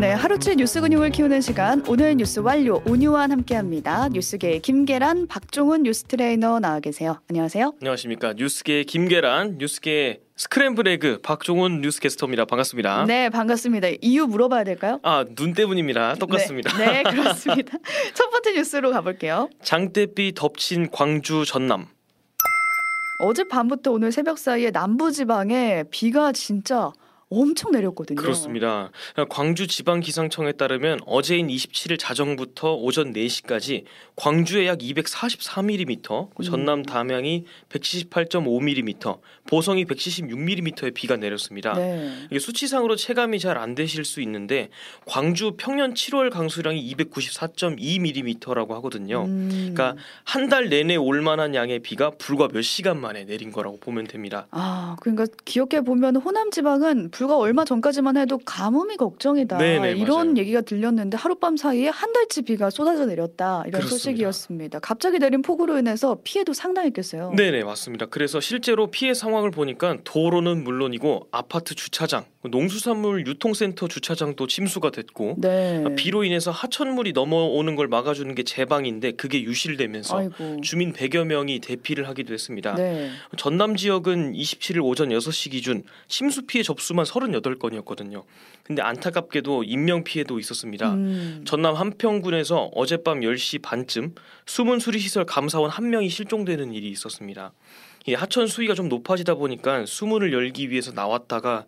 네, 하루치 뉴스 근육을 키우는 시간, 오늘 뉴스 완료 오뉴완 함께합니다. 뉴스계의 김계란, 박종훈 뉴스 트레이너 나와 계세요. 안녕하세요. 안녕하십니까. 뉴스계의 김계란, 뉴스계의 스크램블에그 박종훈 뉴스캐스터입니다. 반갑습니다. 네, 반갑습니다. 이유 물어봐야 될까요? 아, 눈 때문입니다. 똑같습니다. 네, 그렇습니다. 첫 번째 뉴스로 가볼게요. 장대비 덮친 광주 전남. 어젯밤부터 오늘 새벽 사이에 남부지방에 비가 진짜 엄청 내렸거든요. 그렇습니다. 광주지방기상청에 따르면 어제인 27일 자정부터 오전 4시까지 광주에 약 243mm, 전남 담양이 178.5mm, 보성이 176mm의 비가 내렸습니다. 네. 이게 수치상으로 체감이 잘 안 되실 수 있는데 광주 평년 7월 강수량이 294.2mm라고 하거든요. 그러니까 한 달 내내 올만한 양의 비가 불과 몇 시간 만에 내린 거라고 보면 됩니다. 아, 그러니까 기억해 보면 호남지방은 불과 얼마 전까지만 해도 가뭄이 걱정이다, 네네, 이런 맞아요. 얘기가 들렸는데 하룻밤 사이에 한 달치 비가 쏟아져 내렸다, 이런 그렇습니다. 소식이었습니다. 갑자기 내린 폭우로 인해서 피해도 상당했겠어요. 네네, 맞습니다. 그래서 실제로 피해 상황을 보니까 도로는 물론이고 아파트 주차장, 농수산물 유통센터 주차장도 침수가 됐고, 네. 비로 인해서 하천물이 넘어오는 걸 막아주는 게 제방인데 그게 유실되면서 아이고. 주민 100여 명이 대피를 하기도 했습니다. 네. 전남 지역은 27일 오전 6시 기준 침수 피해 접수만 38건이었거든요. 근데 안타깝게도 인명피해도 있었습니다. 전남 함평군에서 어젯밤 10시 반쯤 숨은 수리시설 감사원 1명이 실종되는 일이 있었습니다. 하천 수위가 좀 높아지다 보니까 수문을 열기 위해서 나왔다가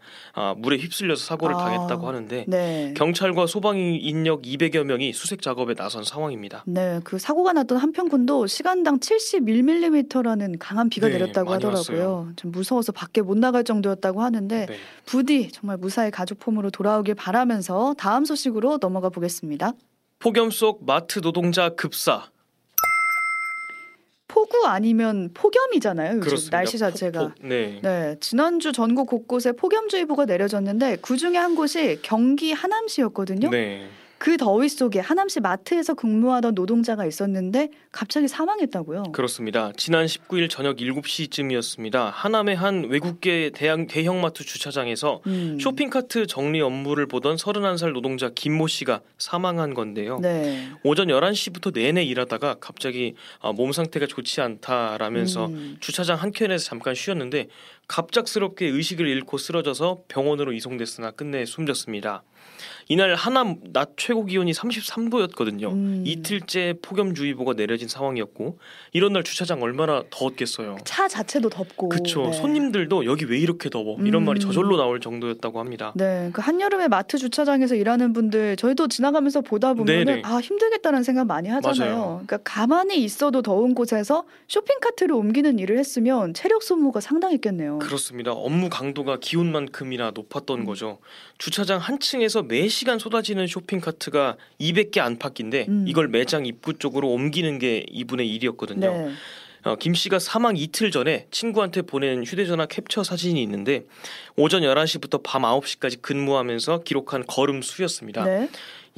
물에 휩쓸려서 사고를 당했다고 하는데, 네. 경찰과 소방인력 200여 명이 수색 작업에 나선 상황입니다. 네, 그 사고가 났던 한평군도 시간당 71mm라는 강한 비가 네, 내렸다고 하더라고요. 좀 무서워서 밖에 못 나갈 정도였다고 하는데, 네. 부디 정말 무사히 가족 폼으로 돌아오길 바라면서 다음 소식으로 넘어가 보겠습니다. 폭염 속 마트 노동자 급사. 폭우 아니면 폭염이잖아요. 요즘 그렇습니다. 날씨 자체가. 네. 네, 지난주 전국 곳곳에 폭염주의보가 내려졌는데 그중에 한 곳이 경기 하남시였거든요. 네. 그 더위 속에 하남시 마트에서 근무하던 노동자가 있었는데 갑자기 사망했다고요. 그렇습니다. 지난 19일 저녁 7시쯤이었습니다. 하남의 한 외국계 대형마트 주차장에서 쇼핑카트 정리 업무를 보던 31살 노동자 김모 씨가 사망한 건데요. 네. 오전 11시부터 내내 일하다가 갑자기 몸 상태가 좋지 않다라면서 주차장 한켠에서 잠깐 쉬었는데 갑작스럽게 의식을 잃고 쓰러져서 병원으로 이송됐으나 끝내 숨졌습니다. 이날 하남 낮 최고 기온이 33도였거든요. 이틀째 폭염주의보가 내려진 상황이었고, 이런 날 주차장 얼마나 더웠겠어요. 차 자체도 덥고. 그렇죠. 네. 손님들도 여기 왜 이렇게 더워? 이런 말이 저절로 나올 정도였다고 합니다. 네, 그 한여름에 마트 주차장에서 일하는 분들 저희도 지나가면서 보다 보면 아, 힘들겠다는 생각 많이 하잖아요. 맞아요. 그러니까 가만히 있어도 더운 곳에서 쇼핑카트를 옮기는 일을 했으면 체력 소모가 상당했겠네요. 그렇습니다. 업무 강도가 기온만큼이나 높았던 거죠. 주차장 한 층에서 매시간 쏟아지는 쇼핑카트가 200개 안팎인데 이걸 매장 입구 쪽으로 옮기는 게 2분의 1이었거든요. 네. 김 씨가 사망 이틀 전에 친구한테 보낸 휴대전화 캡처 사진이 있는데 오전 11시부터 밤 9시까지 근무하면서 기록한 걸음 수였습니다. 네.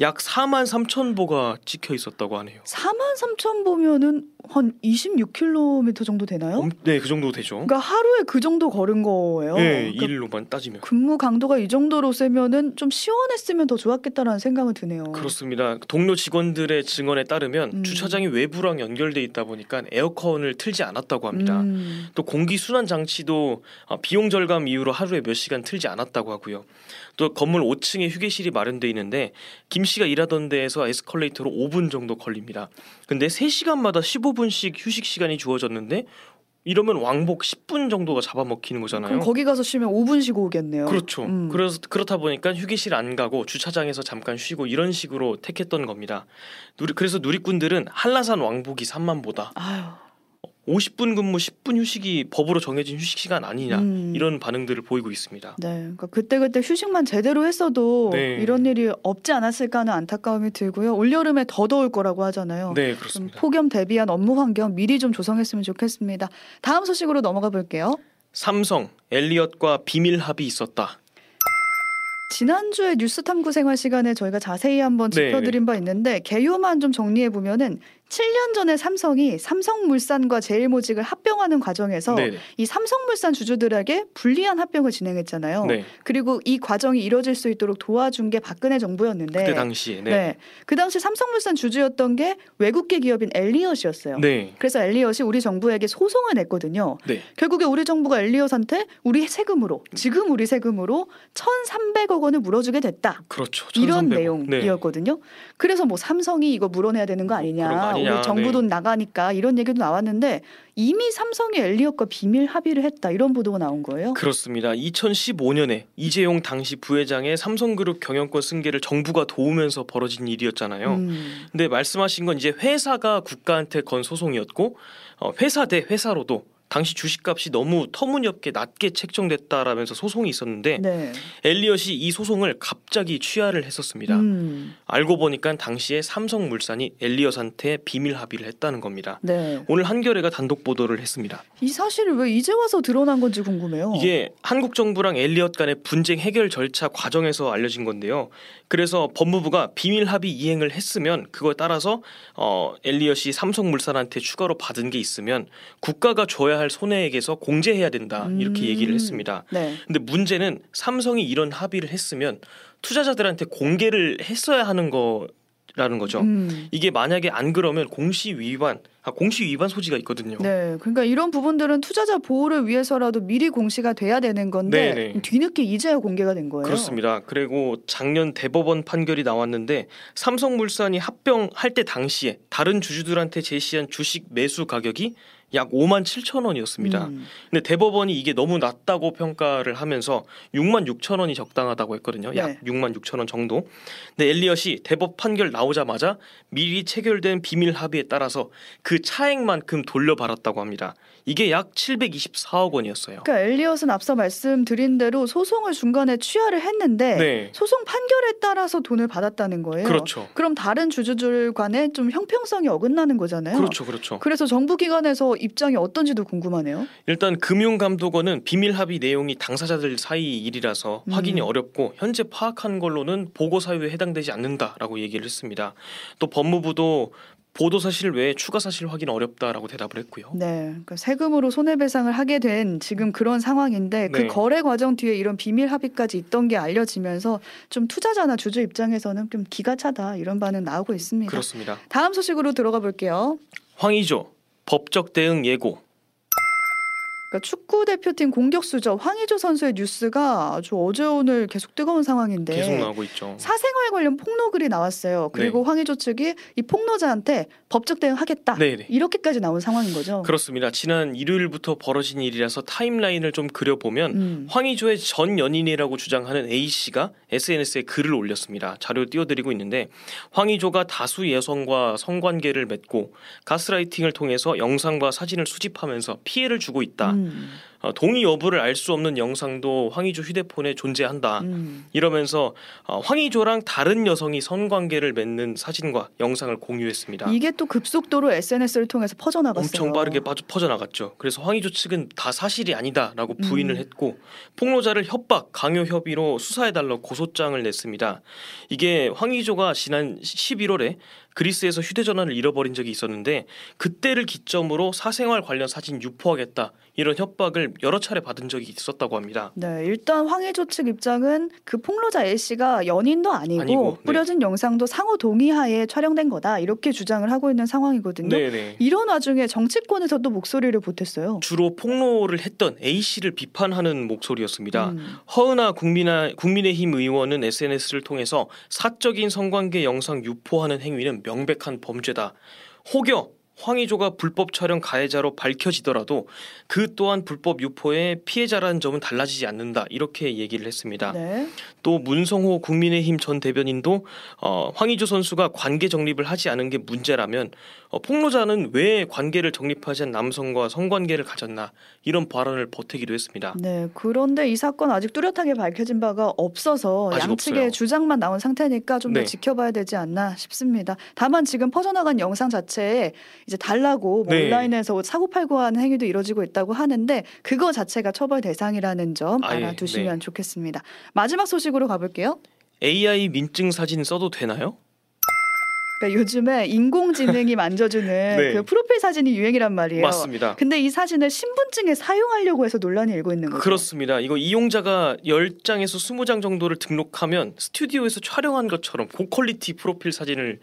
약 43,000보가 찍혀 있었다고 하네요. 43,000보면은 한 26km 정도 되나요? 네, 그 정도 되죠. 그러니까 하루에 그 정도 걸은 거예요. 네, 그러니까 일로만 따지면. 근무 강도가 이 정도로 세면은 좀 시원했으면 더 좋았겠다라는 생각은 드네요. 그렇습니다. 동료 직원들의 증언에 따르면 주차장이 외부랑 연결돼 있다 보니까 에어컨을 틀지 않았다고 합니다. 또 공기 순환 장치도 비용 절감 이후로 하루에 몇 시간 틀지 않았다고 하고요. 또 건물 5층에 휴게실이 마련돼 있는데 김 씨가 일하던 데에서 에스컬레이터로 5분 정도 걸립니다. 근데 3시간마다 15분씩 휴식 시간이 주어졌는데 이러면 왕복 10분 정도가 잡아먹히는 거잖아요. 그럼 거기 가서 쉬면 5분 쉬고 오겠네요. 그렇죠. 그래서 그렇다 보니까 휴게실 안 가고 주차장에서 잠깐 쉬고 이런 식으로 택했던 겁니다. 그래서 누리꾼들은 한라산 왕복이 3만보다 50분 근무 10분 휴식이 법으로 정해진 휴식 시간 아니냐, 이런 반응들을 보이고 있습니다. 네, 그러니까 그때그때 휴식만 제대로 했어도 네. 이런 일이 없지 않았을까 하는 안타까움이 들고요. 올여름에 더 더울 거라고 하잖아요. 네, 그렇습니다. 폭염 대비한 업무 환경 미리 좀 조성했으면 좋겠습니다. 다음 소식으로 넘어가 볼게요. 삼성, 엘리엇과 비밀 합의 있었다. 지난주에 뉴스탐구 생활 시간에 저희가 자세히 한번 짚어드린 바 있는데 개요만 좀 정리해보면은 7년 전에 삼성이 삼성물산과 제일모직을 합병하는 과정에서 네네. 이 삼성물산 주주들에게 불리한 합병을 진행했잖아요. 네. 그리고 이 과정이 이뤄질 수 있도록 도와준 게 박근혜 정부였는데 그때 당시에 네. 네. 그 당시 삼성물산 주주였던 게 외국계 기업인 엘리엇이었어요. 네. 그래서 엘리엇이 우리 정부에게 소송을 냈거든요. 네. 결국에 우리 정부가 엘리엇한테 우리 세금으로 지금 우리 세금으로 1,300억 원을 물어주게 됐다. 그렇죠. 1,300억. 이런 내용이었거든요. 네. 그래서 뭐 삼성이 이거 물어내야 되는 거 아니냐. 우리 정부 돈 네. 나가니까 이런 얘기도 나왔는데 이미 삼성이 엘리엇과 비밀 합의를 했다 이런 보도가 나온 거예요. 그렇습니다. 2015년에 이재용 당시 부회장의 삼성그룹 경영권 승계를 정부가 도우면서 벌어진 일이었잖아요. 근데 말씀하신 건 이제 회사가 국가한테 건 소송이었고 회사 대 회사로도 당시 주식값이 너무 터무니없게 낮게 책정됐다라면서 소송이 있었는데 네. 엘리엇이 이 소송을 갑자기 취하를 했었습니다. 알고 보니까 당시에 삼성물산이 엘리엇한테 비밀 합의를 했다는 겁니다. 네. 오늘 한겨레가 단독 보도를 했습니다. 이 사실을 왜 이제 와서 드러난 건지 궁금해요. 이게 한국 정부랑 엘리엇 간의 분쟁 해결 절차 과정에서 알려진 건데요. 그래서 법무부가 비밀 합의 이행을 했으면 그거에 따라서 엘리엇이 삼성물산한테 추가로 받은 게 있으면 국가가 줘야 할 손해액에서 공제해야 된다 이렇게 얘기를 했습니다. 네. 근데 문제는 삼성이 이런 합의를 했으면 투자자들한테 공개를 했어야 하는 거라는 거죠. 이게 만약에 안 그러면 공시 위반 소지가 있거든요. 네, 그러니까 이런 부분들은 투자자 보호를 위해서라도 미리 공시가 돼야 되는 건데 네네. 뒤늦게 이제야 공개가 된 거예요. 그렇습니다. 그리고 작년 대법원 판결이 나왔는데 삼성물산이 합병할 때 당시에 다른 주주들한테 제시한 주식 매수 가격이 약 5만 7천 원이었습니다. 근데 대법원이 이게 너무 낮다고 평가를 하면서 6만 6천 원이 적당하다고 했거든요. 약 네. 6만 6천 원 정도. 근데 엘리엇이 대법 판결 나오자마자 미리 체결된 비밀 합의에 따라서 그 차액만큼 돌려받았다고 합니다. 이게 약 724억 원이었어요. 그러니까 엘리엇은 앞서 말씀드린 대로 소송을 중간에 취하를 했는데 네. 소송 판결에 따라서 돈을 받았다는 거예요. 그렇죠. 그럼 다른 주주들 간에 좀 형평성이 어긋나는 거잖아요. 그렇죠. 그렇죠. 그래서 정부기관에서 입장이 어떤지도 궁금하네요. 일단 금융감독원은 비밀 합의 내용이 당사자들 사이 일이라서 확인이 어렵고 현재 파악한 걸로는 보고 사유에 해당되지 않는다라고 얘기를 했습니다. 또 법무부도 보도 사실 외에 추가 사실 확인 어렵다라고 대답을 했고요. 네, 그러니까 세금으로 손해배상을 하게 된 지금 그런 상황인데 그 네. 거래 과정 뒤에 이런 비밀 합의까지 있던 게 알려지면서 좀 투자자나 주주 입장에서는 좀 기가 차다 이런 반응 나오고 있습니다. 그렇습니다. 다음 소식으로 들어가 볼게요. 황의조 법적 대응 예고. 그러니까 축구 대표팀 공격수죠. 황의조 선수의 뉴스가 아주 어제 오늘 계속 뜨거운 상황인데 계속 나오고 있죠. 사생활 관련 폭로글이 나왔어요. 그리고 네. 황의조 측이 이 폭로자한테 법적 대응하겠다. 네네. 이렇게까지 나온 상황인 거죠. 그렇습니다. 지난 일요일부터 벌어진 일이라서 타임라인을 좀 그려보면 황의조의 전 연인이라고 주장하는 A씨가 SNS에 글을 올렸습니다. 자료 띄워드리고 있는데 황의조가 다수 여성과 성관계를 맺고 가스라이팅을 통해서 영상과 사진을 수집하면서 피해를 주고 있다. 동의 여부를 알 수 없는 영상도 황의조 휴대폰에 존재한다. 이러면서 황의조랑 다른 여성이 성관계를 맺는 사진과 영상을 공유했습니다. 이게 또 급속도로 SNS를 통해서 퍼져나갔어요. 엄청 빠르게 퍼져나갔죠. 그래서 황의조 측은 다 사실이 아니다라고 부인을 했고 폭로자를 협박, 강요 혐의로 수사해달라고 고소장을 냈습니다. 이게 황의조가 지난 11월에 그리스에서 휴대전화를 잃어버린 적이 있었는데 그때를 기점으로 사생활 관련 사진 유포하겠다 이런 협박을 여러 차례 받은 적이 있었다고 합니다. 네, 일단 황의조 측 입장은 그 폭로자 A씨가 연인도 아니고 뿌려진 네. 영상도 상호 동의하에 촬영된 거다 이렇게 주장을 하고 있는 상황이거든요. 네네. 이런 와중에 정치권에서도 목소리를 보탰어요. 주로 폭로를 했던 A씨를 비판하는 목소리였습니다. 허은아 국민의힘 의원은 SNS를 통해서 사적인 성관계 영상 유포하는 행위는 명백한 범죄다. 혹여 황의조가 불법 촬영 가해자로 밝혀지더라도 그 또한 불법 유포의 피해자라는 점은 달라지지 않는다. 이렇게 얘기를 했습니다. 네. 또 문성호 국민의힘 전 대변인도 황의조 선수가 관계 정립을 하지 않은 게 문제라면 폭로자는 왜 관계를 정립하지 않은 남성과 성관계를 가졌나 이런 발언을 보태기도 했습니다. 네, 그런데 이 사건 아직 뚜렷하게 밝혀진 바가 없어서 양측의 없어요. 주장만 나온 상태니까 좀 더 네. 지켜봐야 되지 않나 싶습니다. 다만 지금 퍼져나간 영상 자체에 이제 달라고 네. 온라인에서 사고팔고하는 행위도 이뤄지고 있다고 하는데 그거 자체가 처벌 대상이라는 점 알아두시면 네. 좋겠습니다. 마지막 소식으로 가볼게요. AI 민증 사진 써도 되나요? 그러니까 요즘에 인공지능이 만져주는 네. 그 프로필 사진이 유행이란 말이에요. 맞습니다. 근데 이 사진을 신분증에 사용하려고 해서 논란이 일고 있는 거죠. 그렇습니다. 이거 이용자가 10장에서 20장 정도를 등록하면 스튜디오에서 촬영한 것처럼 고퀄리티 프로필 사진을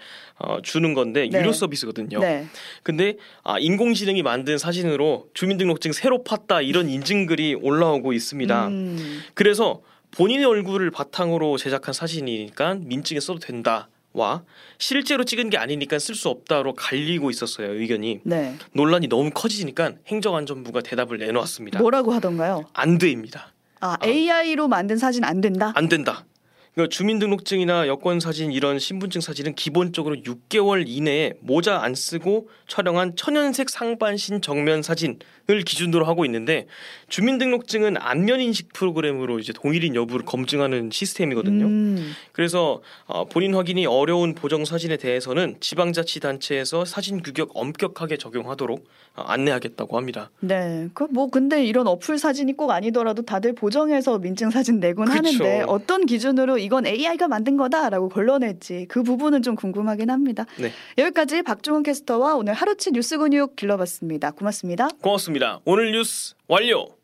주는 건데 유료 네. 서비스거든요. 네. 근데 인공지능이 만든 사진으로 주민등록증 새로 팠다 이런 인증글이 올라오고 있습니다. 그래서 본인의 얼굴을 바탕으로 제작한 사진이니까 민증에 써도 된다와 실제로 찍은 게 아니니까 쓸 수 없다로 갈리고 있었어요. 의견이. 네. 논란이 너무 커지니까 행정안전부가 대답을 내놓았습니다. 뭐라고 하던가요? 안 됩니다. AI로 만든 사진 안 된다? 안 된다. 그러니까 주민등록증이나 여권사진 이런 신분증 사진은 기본적으로 6개월 이내에 모자 안 쓰고 촬영한 천연색 상반신 정면 사진을 기준으로 하고 있는데 주민등록증은 안면인식 프로그램으로 이제 동일인 여부를 검증하는 시스템이거든요. 그래서 본인 확인이 어려운 보정사진에 대해서는 지방자치단체에서 사진 규격 엄격하게 적용하도록 안내하겠다고 합니다. 네. 뭐 근데 이런 어플 사진이 꼭 아니더라도 다들 보정해서 민증 사진 내곤 그쵸. 하는데 어떤 기준으로 이건 AI가 만든 거다라고 걸러낼지 그 부분은 좀 궁금하긴 합니다. 네. 여기까지 박종훈 캐스터와 오늘 하루치 뉴스 근육 길러봤습니다. 고맙습니다. 고맙습니다. 오늘 뉴스 완료.